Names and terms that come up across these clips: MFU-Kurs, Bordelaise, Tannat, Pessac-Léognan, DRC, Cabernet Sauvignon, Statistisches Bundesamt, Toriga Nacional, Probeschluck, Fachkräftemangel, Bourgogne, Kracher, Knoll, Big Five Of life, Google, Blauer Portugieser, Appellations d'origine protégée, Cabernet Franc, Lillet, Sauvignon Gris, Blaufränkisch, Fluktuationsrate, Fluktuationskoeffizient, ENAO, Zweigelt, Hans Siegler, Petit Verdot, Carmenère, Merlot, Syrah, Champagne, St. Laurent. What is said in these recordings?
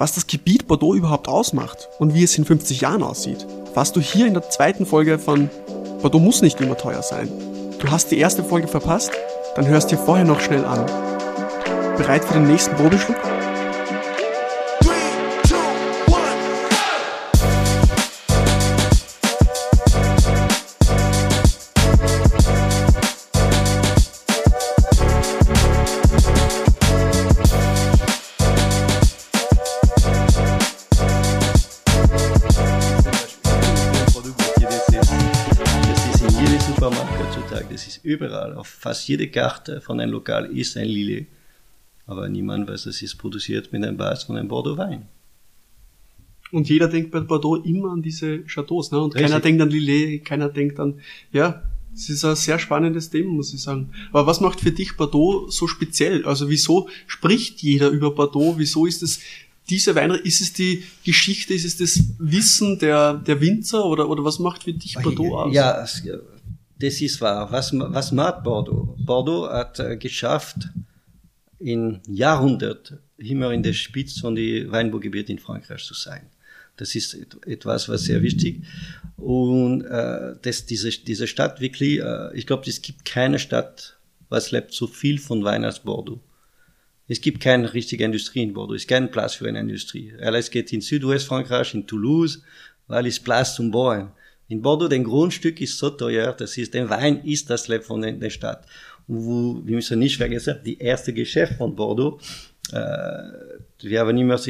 was das Gebiet Bordeaux überhaupt ausmacht und wie es in 50 Jahren aussieht, warst du hier in der zweiten Folge von Bordeaux muss nicht immer teuer sein. Du hast die erste Folge verpasst? Dann hörst dir vorher noch schnell an. Bereit für den nächsten Probeschluck? Überall, auf fast jede Karte von einem Lokal ist ein Lillet, aber niemand weiß, es ist produziert mit einem Weiß von einem Bordeaux-Wein. Und jeder denkt bei Bordeaux immer an diese Chateaus, ne? Und richtig. Keiner denkt an Lillet, keiner denkt an, ja, es ist ein sehr spannendes Thema, muss ich sagen. Aber was macht für dich Bordeaux so speziell? Also wieso spricht jeder über Bordeaux? Wieso ist es diese Weinreihe? Ist es die Geschichte, ist es das Wissen der Winzer oder was macht für dich Bordeaux aus? Ja, das ist wahr. Was macht Bordeaux? Bordeaux hat geschafft, in Jahrhunderten immer in der Spitze von dem Weinbaugebiet in Frankreich zu sein. Das ist etwas, was sehr wichtig ist. Und diese Stadt wirklich, ich glaube, es gibt keine Stadt, was lebt so viel von Wein als Bordeaux. Es gibt keine richtige Industrie in Bordeaux. Es ist kein Platz für eine Industrie. Alles geht in Südwestfrankreich, in Toulouse, weil es Platz zum Bauen. In Bordeaux, den Grundstück ist so teuer, das ist, der Wein ist das Leben von der Stadt. Und wir müssen nicht vergessen, die erste Geschäft von Bordeaux, wir haben immer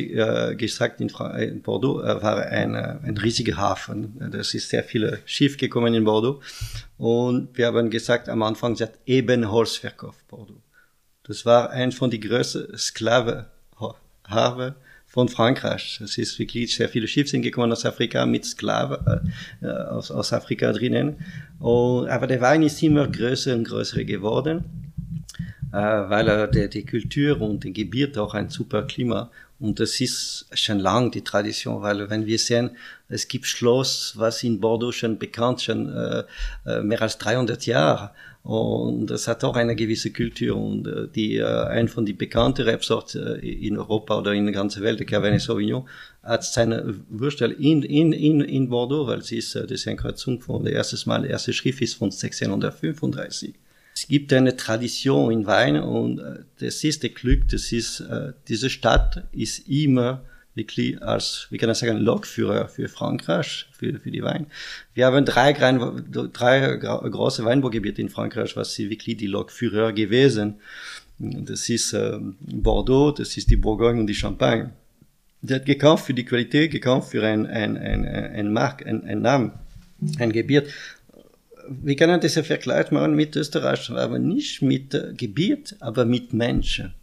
gesagt, in Bordeaux war ein riesiger Hafen. Das ist sehr viele Schiffe gekommen in Bordeaux. Und wir haben gesagt, am Anfang hat Ebenholzverkauf Bordeaux. Das war ein von die größten Sklavenhafen von Frankreich. Es ist wirklich sehr viele Schiffe sind gekommen aus Afrika mit Sklaven aus Afrika drinnen. Und, aber der Wein ist immer größer und größer geworden, weil die Kultur und das Gebiet auch ein super Klima. Und das ist schon lang die Tradition, weil wenn wir sehen, es gibt Schloss, was in Bordeaux schon bekannt, mehr als 300 Jahre. Und das hat auch eine gewisse Kultur und ein von die bekannten Rebsorten in Europa oder in der ganzen Welt, der Cabernet Sauvignon, hat seine Wurzel in Bordeaux, weil sie ist, das ist eine Kreuzung von der erste Schrift ist von 1635. Es gibt eine Tradition in Wein und das ist der Glück, das ist, diese Stadt ist immer wirklich als, wir können sagen, Lokführer für Frankreich, für die Wein. Wir haben drei große Weinbaugebiete in Frankreich, was sie wirklich die Lokführer gewesen. Das ist Bordeaux, das ist die Bourgogne und die Champagne. Die hat gekauft für die Qualität, gekauft für ein Markt, ein Namen, ein Gebiet. Wir können das ja Vergleich machen mit Österreich, aber nicht mit Gebiet, aber mit Menschen.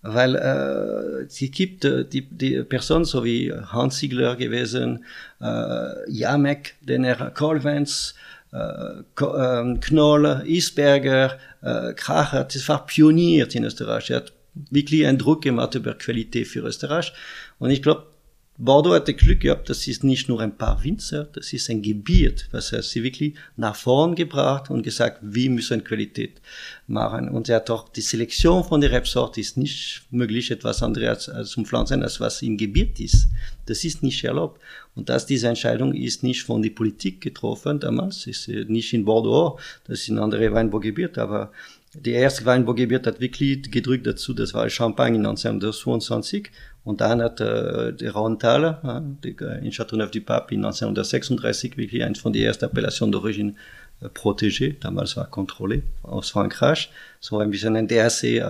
Weil sie gibt die Personen, so wie Hans Siegler gewesen, Jamek, den Colvance, Knoll, Isberger, Kracher, das war pioniert in Österreich. Er hat wirklich einen Druck gemacht über Qualität für Österreich. Und ich glaube, Bordeaux hat das Glück gehabt, das ist nicht nur ein paar Winzer, das ist ein Gebiet, was er sie wirklich nach vorn gebracht und gesagt, wir müssen Qualität machen. Und er hat auch die Selektion von der Rebsorte ist nicht möglich, etwas anderes als zum Pflanzen, als was im Gebiet ist. Das ist nicht erlaubt. Und dass diese Entscheidung ist nicht von der Politik getroffen damals, ist nicht in Bordeaux, das ist ein anderes Weinbaugebiet, aber die erste Weinbaugebiet hat wirklich gedrückt dazu, das war Champagne 1922. Und dann hat der Rheintaler in Châteauneuf-du-Pape in 1936 wirklich eins von den ersten Appellations d'origine protégée, damals war kontrolliert aus Frankreich, so ein bisschen ein DRC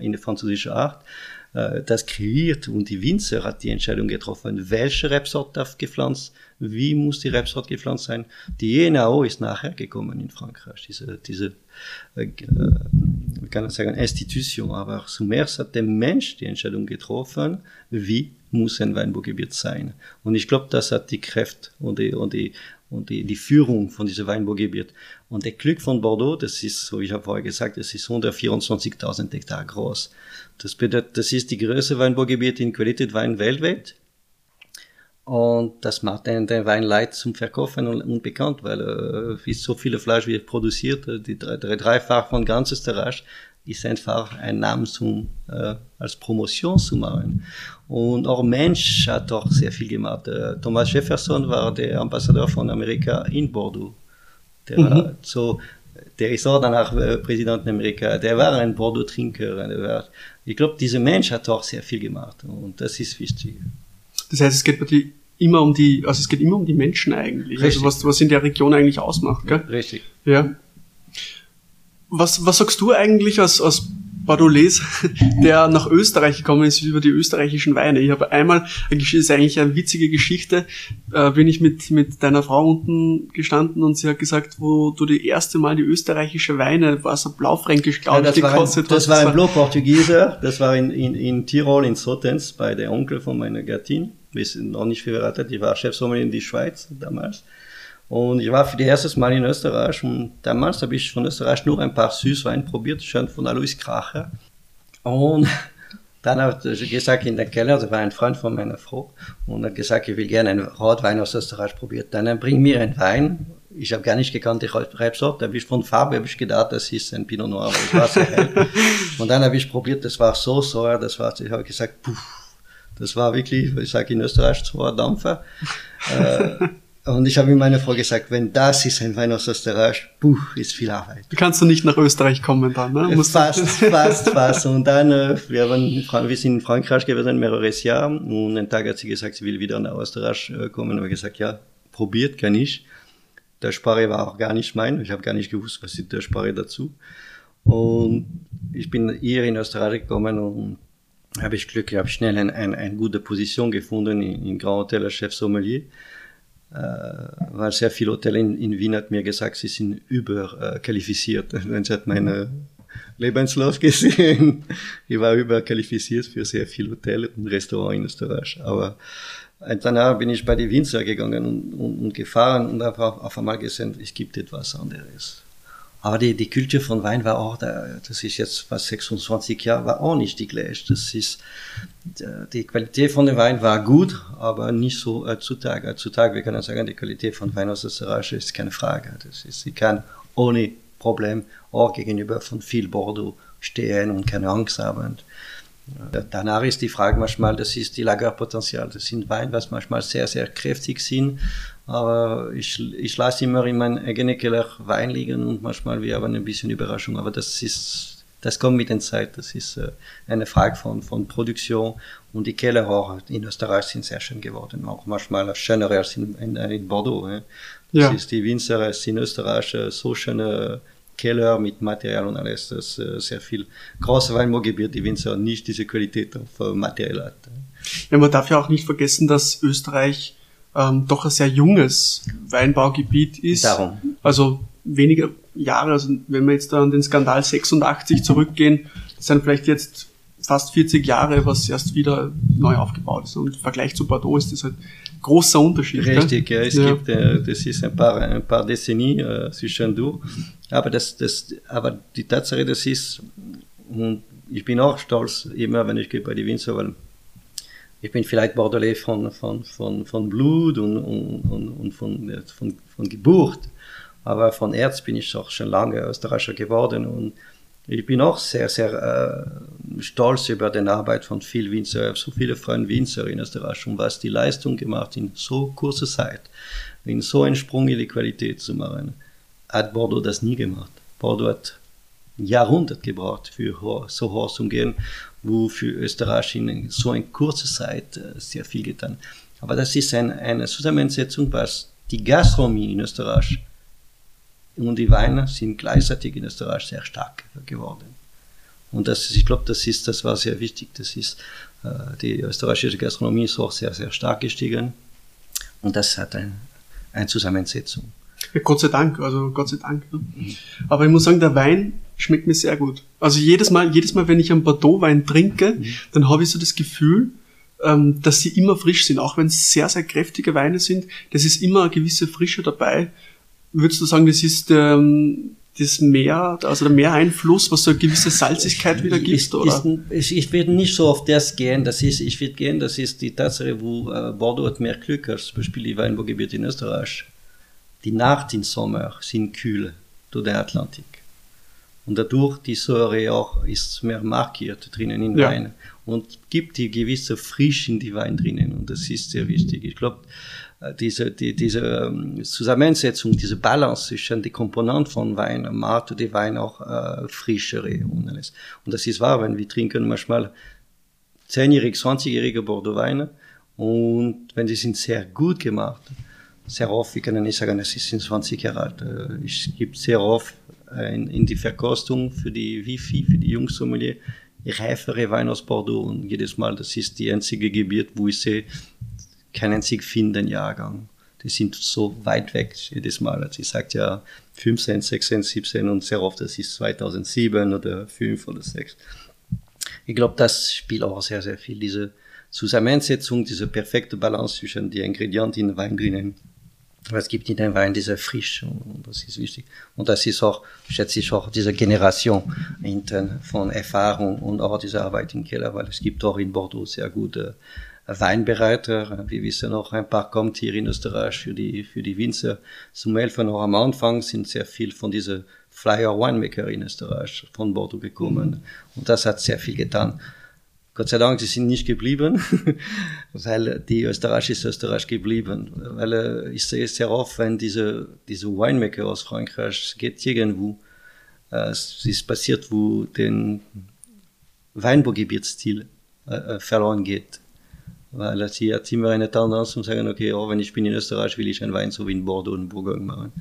in der französischen Art, das kreiert und die Winzer hat die Entscheidung getroffen, welche Rebsorte darf gepflanzt, wie muss die Rebsorte gepflanzt sein. Die ENAO ist nachher gekommen in Frankreich, wir können sagen Institution, aber zuerst hat der Mensch die Entscheidung getroffen, wie muss ein Weinbaugebiet sein. Und ich glaube, das hat die Kräfte und die Führung von diesem Weinbaugebiet. Und der Glück von Bordeaux, das ist, so ich habe vorher gesagt, das ist 124.000 Hektar groß. Das bedeutet, das ist die größte Weinbaugebiet in Qualität Wein weltweit. Und das macht den Wein leicht zum Verkaufen und bekannt, weil es so viele Flaschen wird produziert, dreifach von ganz Österreich. ist einfach ein Name als Promotion zu machen. Und auch Mensch hat doch sehr viel gemacht. Thomas Jefferson war der Ambassador von Amerika in Bordeaux. Der ist auch danach Präsident in Amerika. Der war ein Bordeaux-Trinker. Ich glaube, dieser Mensch hat auch sehr viel gemacht. Und das ist wichtig. Das heißt, es geht bei dir immer um die Menschen eigentlich. Richtig. Also was in der Region eigentlich ausmacht, gell? Richtig. Ja. Was sagst du eigentlich als Bordelaise, der nach Österreich gekommen ist, über die österreichischen Weine? Ich habe einmal, das ist eigentlich eine witzige Geschichte, bin ich mit deiner Frau unten gestanden und sie hat gesagt, wo du die erste Mal die österreichische Weine, war es ein Blaufränkisch, glaube ich, gekostet hast. Das war ein Blauer Portugieser, das war in Tirol, in Sotens, bei der Onkel von meiner Gattin. Wir sind noch nicht verheiratet, ich war Chefsommelier in die Schweiz damals. Und ich war für das erste Mal in Österreich und damals habe ich von Österreich nur ein paar Süßwein probiert, schon von Alois Kracher. Und dann habe ich gesagt, in den Keller, das war ein Freund von meiner Frau, und hat gesagt, ich will gerne einen Rotwein aus Österreich probieren. Dann bring mir einen Wein, ich habe gar nicht gekannt, die Rebsorte, von Farbe habe ich gedacht, das ist ein Pinot Noir, das war sehr hell. Und dann habe ich probiert, das war so sauer, ich habe gesagt, puh, das war wirklich, ich sage in Österreich, zwar Dampfer. Und ich habe ihm meine Frau gesagt, wenn das ist ein Wein aus Österreich, puh, ist viel Arbeit. Du kannst nicht nach Österreich kommen dann, ne? Fast. Und dann, wir sind in Frankreich gewesen, mehrere Jahre. Und einen Tag hat sie gesagt, sie will wieder nach Österreich kommen. Und ich gesagt, ja, probiert, kann ich. Der Sparre war auch gar nicht mein. Ich habe gar nicht gewusst, was ist der Sparre dazu. Und ich bin hier in Österreich gekommen und habe ich Glück, ich habe schnell eine gute Position gefunden im Grand Hotel als Chef Sommelier. Weil sehr viele Hotels in Wien hat mir gesagt, sie sind überqualifiziert. Dann hat meine Lebenslauf gesehen. Ich war überqualifiziert für sehr viele Hotels und Restaurants in Österreich. Aber danach bin ich bei den Winzer gegangen und gefahren und habe auf einmal gesehen, es gibt etwas anderes. Aber die Kultur von Wein war auch da, das ist jetzt fast 26 Jahre, war auch nicht die gleiche. Die Qualität von dem Wein war gut, aber nicht so heutzutage. Heutzutage, wir können sagen, die Qualität von Wein aus Österreich ist keine Frage. Sie kann ohne Problem auch gegenüber von viel Bordeaux stehen und keine Angst haben. Danach ist die Frage manchmal, das ist die Lagerpotenzial. Das sind Weine, was manchmal sehr, sehr kräftig sind. Aber ich lasse immer in meinem eigenen Keller Wein liegen und manchmal wir haben ein bisschen Überraschung. Aber das kommt mit der Zeit. Das ist eine Frage von Produktion. Und die Keller auch in Österreich sind sehr schön geworden. Auch manchmal schöner als in Bordeaux. Das ist die Winzer in Österreich so schöne Keller mit Material und alles. Das sehr viel große Weinbaugebiet, die Winzer nicht diese Qualität auf Material hat. Ja, man darf ja auch nicht vergessen, dass Österreich doch ein sehr junges Weinbaugebiet ist. Darum. Also weniger Jahre, also wenn wir jetzt da an den Skandal 86 zurückgehen, das sind vielleicht jetzt fast 40 Jahre, was erst wieder neu aufgebaut ist. Und im Vergleich zu Bordeaux ist das halt ein großer Unterschied. Richtig, ja? Gibt, das ist ein paar Dezennien zwischendurch. Aber aber die Tatsache, das ist, und ich bin auch stolz, immer wenn ich gehe bei die Winzer, weil ich bin vielleicht Bordelais von Blut und von Geburt, aber von Herz bin ich auch schon lange Österreicher geworden und ich bin auch sehr, sehr stolz über die Arbeit von vielen Winzer. Ich habe so viele Freunde Winzer in Österreich und was die Leistung gemacht in so kurzer Zeit, in so einen Sprung in die Qualität zu machen, hat Bordeaux das nie gemacht. Bordeaux hat Jahrhundert gebraucht, für so hoch zu gehen, wo für Österreich in so einer kurzen Zeit sehr viel getan. Aber das ist eine Zusammensetzung, was die Gastronomie in Österreich und die Weine sind gleichzeitig in Österreich sehr stark geworden. Und ich glaube, das war sehr wichtig. Die österreichische Gastronomie ist auch sehr, sehr stark gestiegen. Und das hat eine Zusammensetzung. Ja, Gott sei Dank. Ne? Aber ich muss sagen, der Wein schmeckt mir sehr gut. Also jedes Mal, wenn ich einen Bordeaux-Wein trinke, dann habe ich so das Gefühl, dass sie immer frisch sind. Auch wenn es sehr, sehr kräftige Weine sind, das ist immer eine gewisse Frische dabei. Würdest du sagen, das ist der Meereinfluss, was so eine gewisse Salzigkeit wieder gibt? Ich würde nicht so auf das gehen. Das ist die Tatsache, wo Bordeaux hat mehr Glück als zum Beispiel die Weinbaugebiete in Österreich. Die Nacht im Sommer sind kühl durch den Atlantik. und dadurch die Säure auch ist mehr markiert drinnen in Wein und gibt die gewisse Frisch in die Wein drinnen und das ist sehr wichtig. Ich glaube, diese Zusammensetzung, diese Balance zwischen den Komponenten von Wein macht den Wein auch frischere und alles. Und das ist wahr, wenn wir trinken manchmal 10-jährige, 20-jährige Bordeaux-Weine und wenn die sind sehr gut gemacht, sehr oft, wir können nicht sagen, es ist 20 Jahre alt. Es gibt sehr oft in die Verkostung für die Wifi, für die Jungsommelier, reifere Weine aus Bordeaux und jedes Mal, das ist die einzige Gebiet, wo ich sehe, keinen einzigen finden Jahrgang. Die sind so weit weg jedes Mal. Also ich sage ja 15, 16, 17 und sehr oft, das ist 2007 oder 5 oder 6. Ich glaube, das spielt auch sehr, sehr viel, diese Zusammensetzung, diese perfekte Balance zwischen den Ingredienten in Wein drinnen. Was gibt in den Wein diese Frische? Und das ist wichtig. Und das ist auch, schätze ich, auch diese Generation intern von Erfahrung und auch diese Arbeit im Keller, weil es gibt auch in Bordeaux sehr gute Weinbereiter. Wir wissen auch, ein paar kommt hier in Österreich für die Winzer zum Helfen. Auch am Anfang sind sehr viel von diesen Flyer Winemaker in Österreich von Bordeaux gekommen. Und das hat sehr viel getan. Gott sei Dank, sie sind nicht geblieben, weil die Österreich ist Österreich geblieben. Weil ich sehe sehr oft, wenn diese Winemaker aus Frankreich geht irgendwo, es ist passiert, wo den Weinbaugebietsstil verloren geht. Weil sie hat immer eine Tendenz zu sagen, okay, wenn ich bin in Österreich, will ich einen Wein so wie in Bordeaux und Bourgogne machen.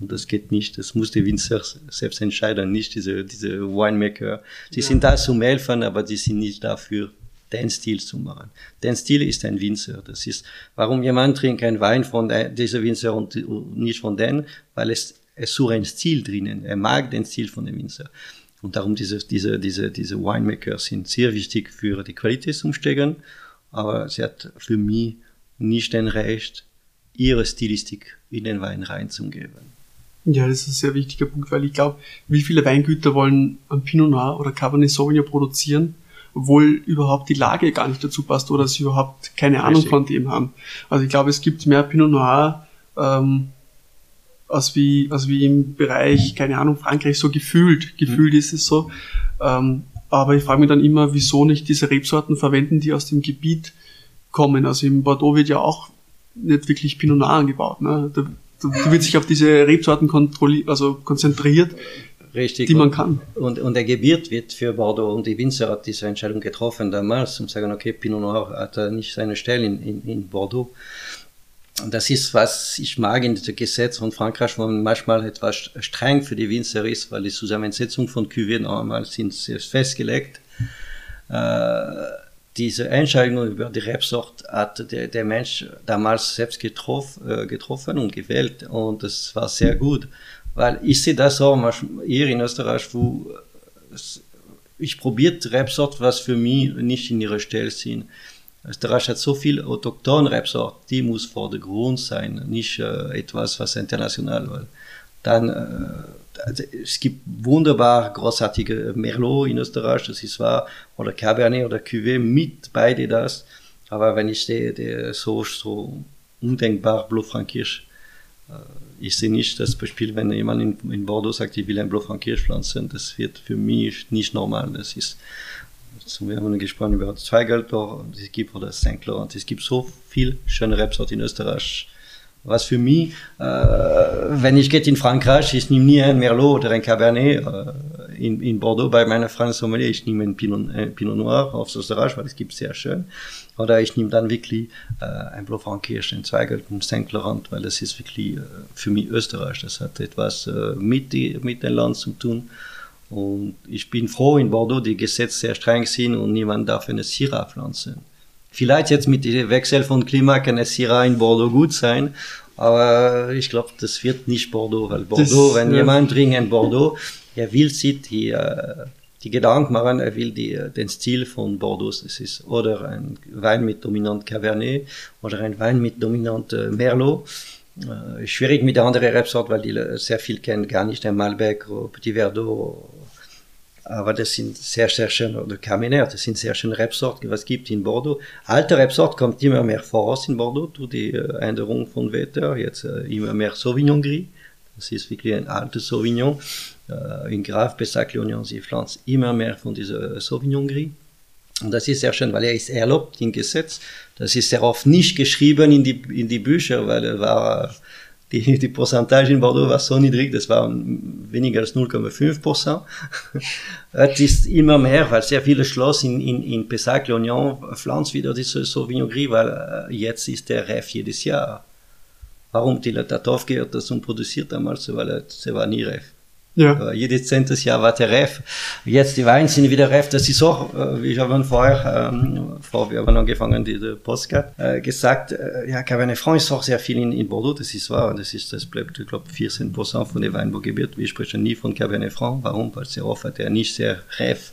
Und das geht nicht, das muss der Winzer selbst entscheiden, nicht diese Winemaker. Sie sind da zum Helfen, aber sie sind nicht dafür, den Stil zu machen. Den Stil ist ein Winzer. Das ist, warum jemand trinkt einen Wein von diesem Winzer und nicht von denen, weil es sucht einen Stil drinnen. Er mag den Stil von dem Winzer. Und darum diese Winemaker sind sehr wichtig für die Qualität zum Steigern. Aber sie hat für mich nicht ein Recht, ihre Stilistik in den Wein reinzugeben. Ja, das ist ein sehr wichtiger Punkt, weil ich glaube, wie viele Weingüter wollen ein Pinot Noir oder Cabernet Sauvignon produzieren, obwohl überhaupt die Lage gar nicht dazu passt oder sie überhaupt keine Ahnung von dem haben. Also ich glaube, es gibt mehr Pinot Noir, als wie im Bereich, keine Ahnung, Frankreich so gefühlt ist es so, aber ich frage mich dann immer, wieso nicht diese Rebsorten verwenden, die aus dem Gebiet kommen. Also im Bordeaux wird ja auch nicht wirklich Pinot Noir angebaut. Ne? Da wird sich auf diese Rebsorten konzentriert, richtig, die man kann. Und der Gebiet wird für Bordeaux und die Winzer hat diese Entscheidung getroffen damals, um zu sagen, okay, Pinot Noir hat nicht seine Stelle in Bordeaux. Und das ist, was ich mag in diesem Gesetz von Frankreich, wo man manchmal etwas streng für die Winzer ist, weil die Zusammensetzung von Cuvées normal sind sehr festgelegt. Diese Entscheidung über die Rebsort hat der Mensch damals selbst getroffen und gewählt. Und das war sehr gut, weil ich sehe das auch hier in Österreich, wo ich probiert Rebsort, was für mich nicht in ihrer Stelle sind. Österreich hat so viel autochthone Rebsorten, die muss vor der Grund sein, nicht etwas, was international war. Dann, es gibt wunderbar großartige Merlot in Österreich, das ist wahr, oder Cabernet oder Cuvée, mit beide das. Aber wenn ich sehe, der so undenkbar Blaufränkisch, ich sehe nicht das Beispiel, wenn jemand in Bordeaux sagt, ich will ein Blaufränkisch pflanzen, das wird für mich nicht normal, das ist... Wir haben gesprochen über Zweigelt oder St. Laurent. Es gibt so viel schöne Rebsorten in Österreich. Was für mich, wenn ich geht in Frankreich, ich nehme nie ein Merlot oder ein Cabernet. In Bordeaux bei meiner Freundin Sommelier, ich nehme ein Pinot Noir aus Österreich, weil es gibt sehr schön. Oder ich nehme dann wirklich ein Blaufränkisch, ein Zweigelt und St. Laurent, weil das ist wirklich für mich Österreich. Das hat etwas mit dem Land zu tun. Und ich bin froh, in Bordeaux die Gesetze sehr streng sind und niemand darf eine Syrah pflanzen. Vielleicht jetzt mit dem Wechsel von Klima kann eine Syrah in Bordeaux gut sein, aber ich glaube, das wird nicht Bordeaux, weil Bordeaux, wenn jemand trinkt in Bordeaux, er will sich die Gedanken machen, er will den Stil von Bordeaux. Es ist oder ein Wein mit dominant Cabernet oder ein Wein mit dominant Merlot. Schwierig mit der anderen Rebsorte, weil die sehr viel kennen, gar nicht, ein Malbec, Petit Verdot, aber das sind sehr, sehr schöne, oder Carmenère, das sind sehr schöne Rebsorten, was es gibt in Bordeaux. Alte Rebsorte kommt immer mehr voraus in Bordeaux, durch die Änderung von Wetter, jetzt immer mehr Sauvignon Gris, das ist wirklich ein altes Sauvignon, in Graf, Pessac-Léognan, sie pflanzt immer mehr von dieser Sauvignon Gris. Und das ist sehr schön, weil er ist erlaubt im Gesetz. Das ist sehr oft nicht geschrieben in die Bücher, weil er war, die Prozentage in Bordeaux war so niedrig, das waren weniger als 0,5%. Es ist immer mehr, weil sehr viele Schloss in Pessac-Léognan pflanzt wieder diese Sauvignon Gris, weil jetzt ist der reif jedes Jahr. Warum Tillett hat aufgehört, das und produziert damals, weil es war nie reif. Ja. Jedes 10. Jahr war der reif. Jetzt die Weine sind wieder reif. Das ist auch, wir haben vorher, wir haben angefangen, diese Postcard, gesagt, ja, Cabernet Franc ist auch sehr viel in Bordeaux. Das ist wahr. Das bleibt, ich glaube, 14% von der Weinbaugebiet. Wir sprechen nie von Cabernet Franc. Warum? Weil sehr oft hat er nicht sehr reif.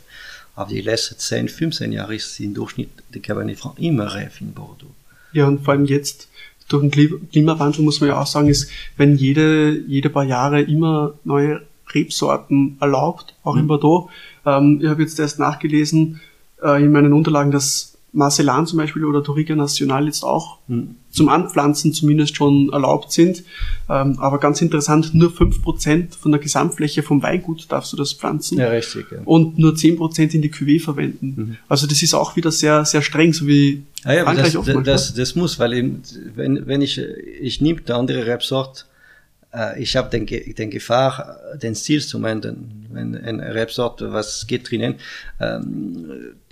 Aber die letzten 10, 15 Jahre ist im Durchschnitt der Cabernet Franc immer reif in Bordeaux. Ja, und vor allem jetzt, durch den Klimawandel muss man ja auch sagen, ist, wenn jede paar Jahre immer neue Rebsorten erlaubt, auch in Bordeaux. Ich habe jetzt erst nachgelesen in meinen Unterlagen, dass Marcelan zum Beispiel oder Toriga Nacional jetzt auch zum Anpflanzen zumindest schon erlaubt sind. Aber ganz interessant, nur 5% von der Gesamtfläche vom Weingut darfst du das pflanzen. Ja, richtig. Ja. Und nur 10% in die Cuvée verwenden. Mhm. Also das ist auch wieder sehr, sehr streng, so wie Frankreich oftmals. Das muss, weil eben, wenn ich nehme eine andere Rebsort, ich habe den Gefahr, den Stil zu ändern. Wenn eine Rebsorte, was geht drinnen?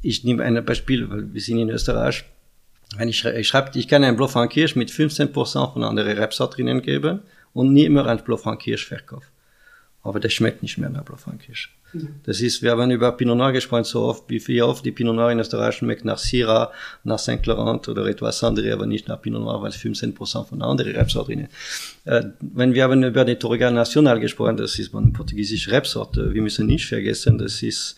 Ich nehme ein Beispiel, weil wir sind in Österreich. Wenn ich kann ein Blaufränkisch mit 15% von anderen Rebsorten drinnen geben und nie mehr ein Blaufränkisch verkaufen. Aber das schmeckt nicht mehr nach Blaufränkisch. Mhm. Das ist, wir haben über Pinot Noir gesprochen, so oft, wie oft die Pinot Noir in Österreich schmeckt nach Syrah, nach St. Laurent oder etwas anderes, aber nicht nach Pinot Noir, weil 15% von anderen Rebsorten. Wenn wir haben über die Toriga Nacional gesprochen, das ist eine portugiesische Rebsorte, wir müssen nicht vergessen, das ist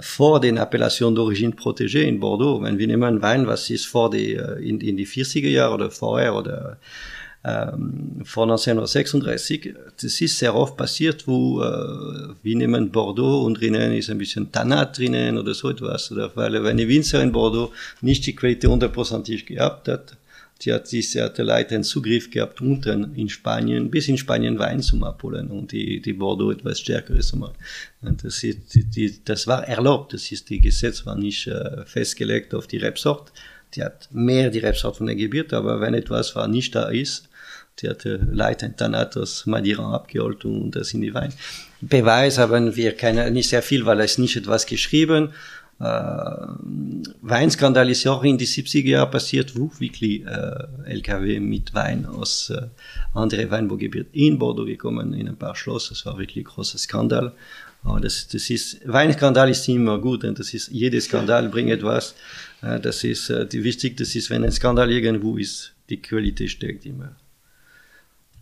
vor den Appellations d'origine protégée in Bordeaux. Wenn wir nehmen einen Wein, was ist vor die, in die 40er Jahre oder vorher oder vor 1936, das ist sehr oft passiert, wo wir nehmen Bordeaux und drinnen ist ein bisschen Tannat drinnen oder so etwas. Oder weil wenn die Winzer in Bordeaux nicht die Qualität hundertprozentig gehabt hat, sie hatte leider einen Zugriff gehabt unten in Spanien, bis in Spanien Wein zum Abholen und die Bordeaux etwas stärkeres zu machen. Und das war erlaubt, das Gesetz war nicht festgelegt auf die Rebsort. Die hat mehr die Rebsort von der Gebiet, aber wenn etwas war nicht da ist, die hat Leute in Tannat aus Madeira abgeholt und das in die Wein. Beweis haben wir nicht sehr viel, weil es nicht etwas geschrieben. Weinskandal ist ja auch in die 70er Jahre passiert, wo wirklich LKW mit Wein aus anderen Weinbaugebieten in Bordeaux gekommen, in ein paar Schloss. Das war wirklich ein großer Skandal. Aber Weinskandal ist immer gut, und das ist, jeder Skandal bringt etwas. Das ist wichtig, das ist, wenn ein Skandal irgendwo ist, die Qualität steckt immer.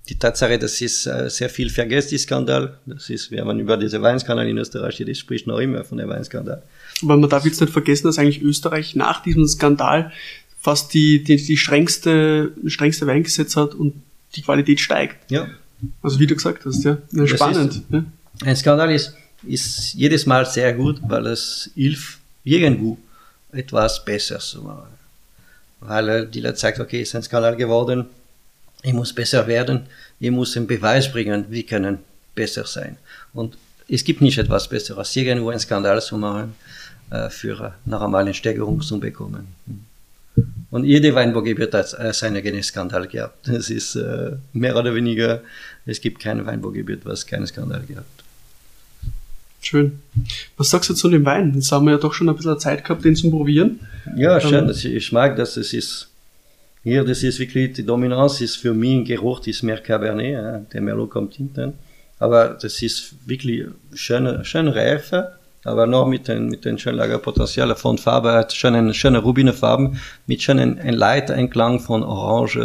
Die Tatsache, das ist sehr viel vergessen, die Skandal. Das ist, wenn man über diesen Weinskandal in Österreich redet, spricht noch immer von dem Weinskandal. Aber man darf jetzt nicht vergessen, dass eigentlich Österreich nach diesem Skandal fast die strengste Weingesetz hat und die Qualität steigt. Ja. Also wie du gesagt hast, ja. Spannend. Ist, ja. Ein Skandal ist jedes Mal sehr gut, weil es hilft irgendwo etwas besser zu machen. Weil die Leute sagen, okay, ist ein Skandal geworden, ich muss besser werden, ich muss einen Beweis bringen, wir können besser sein. Und es gibt nicht etwas Besseres, irgendwo einen Skandal zu machen, für noch einmal eine Steigerung zu bekommen. Und jede Weinbaugebiet hat seinen eigenen Skandal gehabt. Es ist mehr oder weniger, es gibt kein Weinbaugebiet, was keinen Skandal gehabt. Schön. Was sagst du zu dem Wein? Jetzt haben wir ja doch schon ein bisschen Zeit gehabt, den zu probieren. Ja, schön. Ich mag das. Es ist hier, das ist wirklich die Dominanz. Ist für mich ein Geruch, ist mehr Cabernet. Ja. Der Merlot kommt hinten. Aber das ist wirklich schön reif, aber noch mit den schönen Lagerpotenzial von Farbe, hat schöne Rubinefarben, mit schönen Leiteinklang von Orange,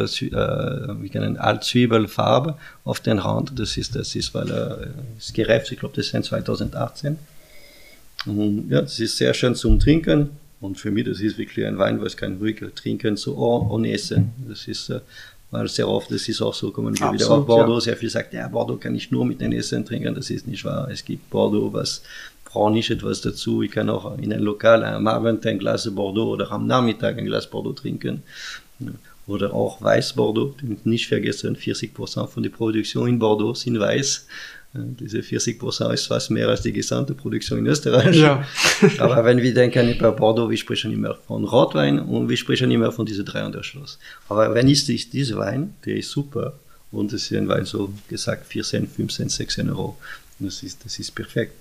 Altzwiebelfarbe auf den Rand. Das ist, weil es gereift, ich glaube, das ist 2018. Und ja, das ist sehr schön zum Trinken. Und für mich, das ist wirklich ein Wein, was kann ruhig trinken, so ohne Essen. Das ist, weil sehr oft, das ist auch so, kommen wir wieder auf Bordeaux, ja. Sehr viel sagt, ja, Bordeaux kann ich nur mit den Essen trinken, das ist nicht wahr. Es gibt Bordeaux, was brauche nicht etwas dazu. Ich kann auch in einem Lokal am Abend ein Glas Bordeaux oder am Nachmittag ein Glas Bordeaux trinken. Oder auch Weiß Bordeaux. Nicht vergessen, 40% von der Produktion in Bordeaux sind weiß. Diese 40% ist fast mehr als die gesamte Produktion in Österreich. Ja. Aber wenn wir denken über Bordeaux, wir sprechen immer von Rotwein und wir sprechen immer von diesen drei Unterschluss. Aber wenn ich diesen Wein, der ist super, und das ist ein Wein, so gesagt, 14, 15, 16 Euro. Das ist perfekt.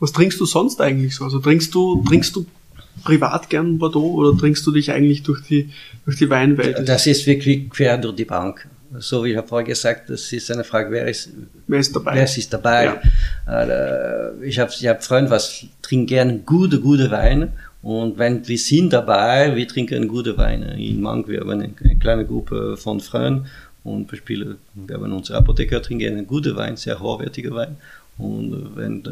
Was trinkst du sonst eigentlich so? Also trinkst du privat gern Bordeaux oder trinkst du dich eigentlich durch die Weinwelt? Das ist wirklich quer durch die Bank. So wie ich habe vorher gesagt, das ist eine Frage, wer ist dabei? Ja. Ich hab Freunde, was trinken gern gute Weine. Und wenn wir sind dabei, wir trinken gute Weine. In Mank, wir haben eine kleine Gruppe von Freunden und wir haben unsere Apotheker, trinken gute Weine, sehr hochwertige Weine. Und wenn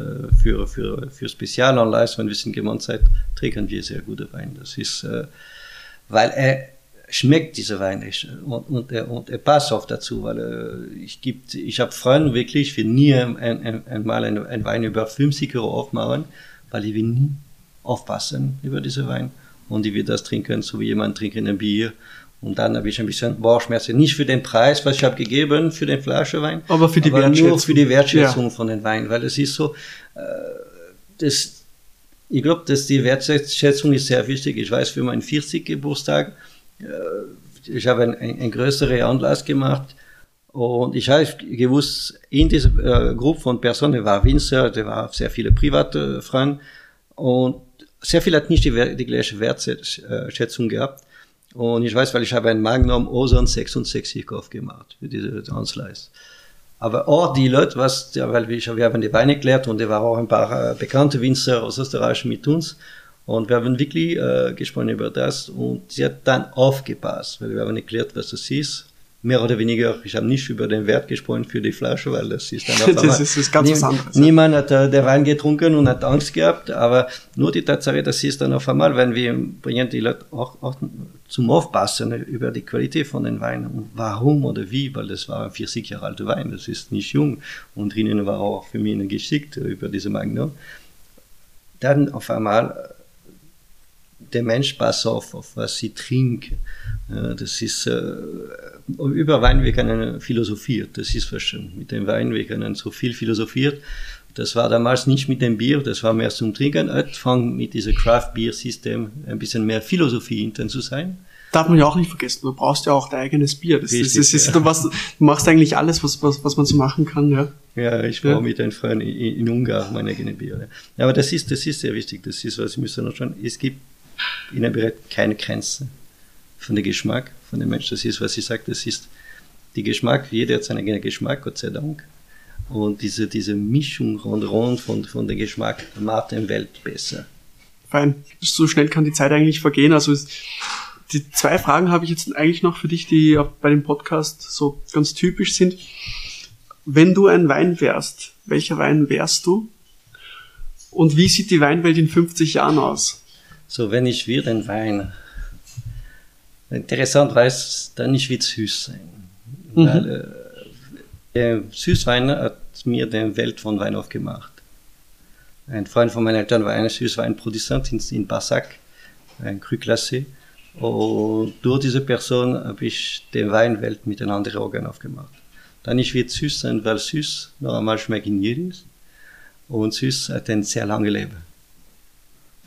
für Spezialanlass, wenn wir sind gemeinsam, trinken wir sehr gute Weine. Das ist, weil schmeckt dieser Wein nicht und er passt oft dazu, weil ich habe Freunde wirklich, ich will nie einmal einen Wein über 50 Euro aufmachen, weil ich will nie aufpassen über diesen Wein und ich will das trinken, so wie jemand trinken ein Bier und dann habe ich ein bisschen Bauchschmerzen, nicht für den Preis, was ich habe gegeben für den Flasche Wein, aber nur für die Wertschätzung von den Wein, weil es ist so, ich glaube, dass die Wertschätzung ist sehr wichtig. Ich weiß, für meinen 40. Geburtstag, ich habe einen größeren Anlass gemacht und ich habe gewusst, in dieser Gruppe von Personen, der war Winzer, der war sehr viele private Freunde und sehr viel hat nicht die gleiche Wertschätzung gehabt. Und ich weiß, weil ich habe einen Magnum Oson 66 aufgemacht für diese Anlass. Aber auch die Leute, weil wir haben die Weine erklärt und da waren auch ein paar bekannte Winzer aus Österreich mit uns. Und wir haben wirklich gesprochen über das und sie hat dann aufgepasst, weil wir haben erklärt, was das ist. Mehr oder weniger, ich habe nicht über den Wert gesprochen für die Flasche, weil das ist dann auf einmal, das ist ganz was anderes. Niemand hat der Wein getrunken und hat Angst gehabt, aber nur die Tatsache, das ist dann auf einmal, wenn wir bringen die Leute auch zum Aufpassen über die Qualität von den Weinen und warum oder wie, weil das war ein 40 Jahre alter Wein, das ist nicht jung und drinnen war auch für mich eine Geschichte über diese Magnum. Dann auf einmal der Mensch passt auf was sie trinken. Das ist, über Wein wir können philosophieren, das ist verstanden. Mit dem Wein wir können so viel philosophieren. Das war damals nicht mit dem Bier, das war mehr zum Trinken. Jetzt fängt mit diesem Craft-Bier-System ein bisschen mehr Philosophie hinten zu sein. Darf man ja auch nicht vergessen, du brauchst ja auch dein eigenes Bier. Du machst eigentlich alles, was man so machen kann. Ja, ja, ich brauche mit den Freunden in Ungarn mein eigenes Bier. Ja. Aber das ist sehr wichtig, das ist, was ich müssen noch schauen. Es gibt in der Bereich keine Grenzen von dem Geschmack, von dem Menschen. Das ist, was ich sage, das ist der Geschmack, jeder hat seinen eigenen Geschmack, Gott sei Dank. Und diese Mischung rundherum von dem Geschmack macht die Welt besser. Fein, so schnell kann die Zeit eigentlich vergehen. Also die zwei Fragen habe ich jetzt eigentlich noch für dich, die auch bei dem Podcast so ganz typisch sind. Wenn du ein Wein wärst, welcher Wein wärst du? Und wie sieht die Weinwelt in 50 Jahren aus? So, wenn ich wieder ein Wein, interessant weiß, dann ich will süß sein. Mhm. Weil, der Süßwein hat mir die Welt von Wein aufgemacht. Ein Freund von meinen Eltern war ein Süßweinproduzent in Pessac, ein Cru Classé. Und durch diese Person habe ich die Weinwelt mit den anderen Organen aufgemacht. Dann ich will süß sein, weil süß normal schmeckt in jedes. Und süß hat ein sehr langes Leben.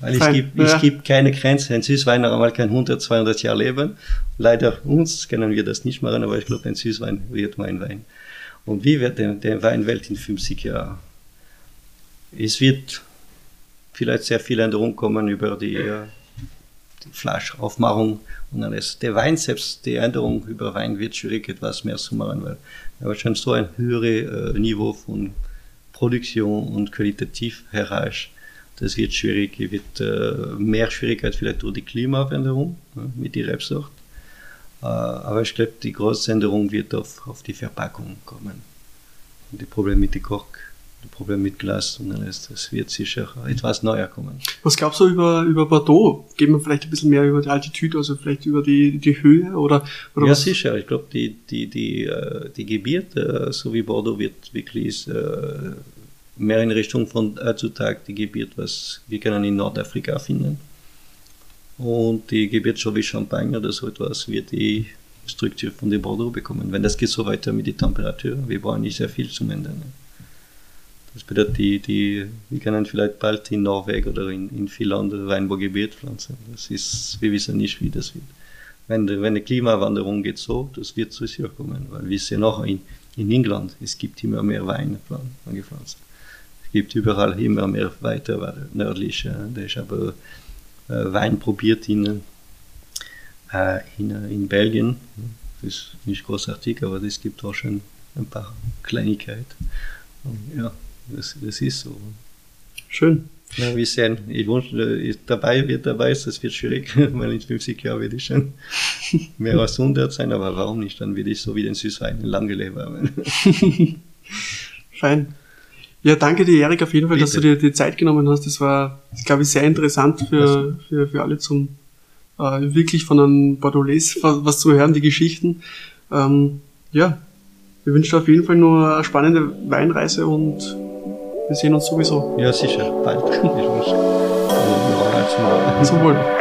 Weil es gibt keine Grenzen. Ein Süßwein normal kann 100, 200 Jahre leben. Leider uns können wir das nicht machen, aber ich glaube, ein Süßwein wird mein Wein. Und wie wird die Weinwelt in 50 Jahren? Es wird vielleicht sehr viel Änderung kommen über die Flaschaufmachung und alles. Der Wein selbst, die Änderung über Wein wird schwierig, etwas mehr zu machen, weil wir schon so ein höheres Niveau von Produktion und qualitativ erreicht. Das wird schwierig, wird mehr Schwierigkeit vielleicht durch die Klimaveränderung mit der Rebsort. Aber ich glaube, die große Änderung wird auf die Verpackung kommen. Und die Probleme mit der Kork, die Probleme mit Glas und alles, das wird sicher etwas neuer kommen. Was glaubst du über Bordeaux? Geht man vielleicht ein bisschen mehr über die Altitude, also vielleicht über die Höhe? Oder ja, was? Sicher. Ich glaube, die Gebiete, so wie Bordeaux, wird wirklich mehr in Richtung von heutzutage die Gebiete, was wir können in Nordafrika finden. Und die Gebiete schon wie Champagne oder so etwas wird die Struktur von der Bordeaux bekommen. Wenn das geht so weiter mit der Temperatur, wir brauchen nicht sehr viel zum Ändern. Das bedeutet, wir können vielleicht bald in Norwegen oder in Finnland Weinbaugebiet pflanzen. Wir wissen nicht, wie das wird. Wenn die Klimawanderung geht so, das wird zu sehr kommen, weil wir sehen auch in England, es gibt immer mehr Weine angepflanzt. Es gibt überall immer mehr weiter nördlich. Ich habe Wein probiert in Belgien. Das ist nicht großartig, aber es gibt auch schon ein paar Kleinigkeiten. Ja, das ist so. Schön. Ja, wir sehen, ich wünsche, es wird schwierig, weil in 50 Jahren werde ich schon mehr als 100 sein, aber warum nicht? Dann werde ich so wie den Süßwein lange leben haben. Fein. Ja, danke dir, Erik, auf jeden Fall, Bitte. Dass du dir die Zeit genommen hast. Das war, glaube ich, sehr interessant für alle zum wirklich von einem Bordelaise was zu hören, die Geschichten. Ja, wir wünschen auf jeden Fall nur eine spannende Weinreise und wir sehen uns sowieso. Ja, sicher. Bald. Zum Wohl.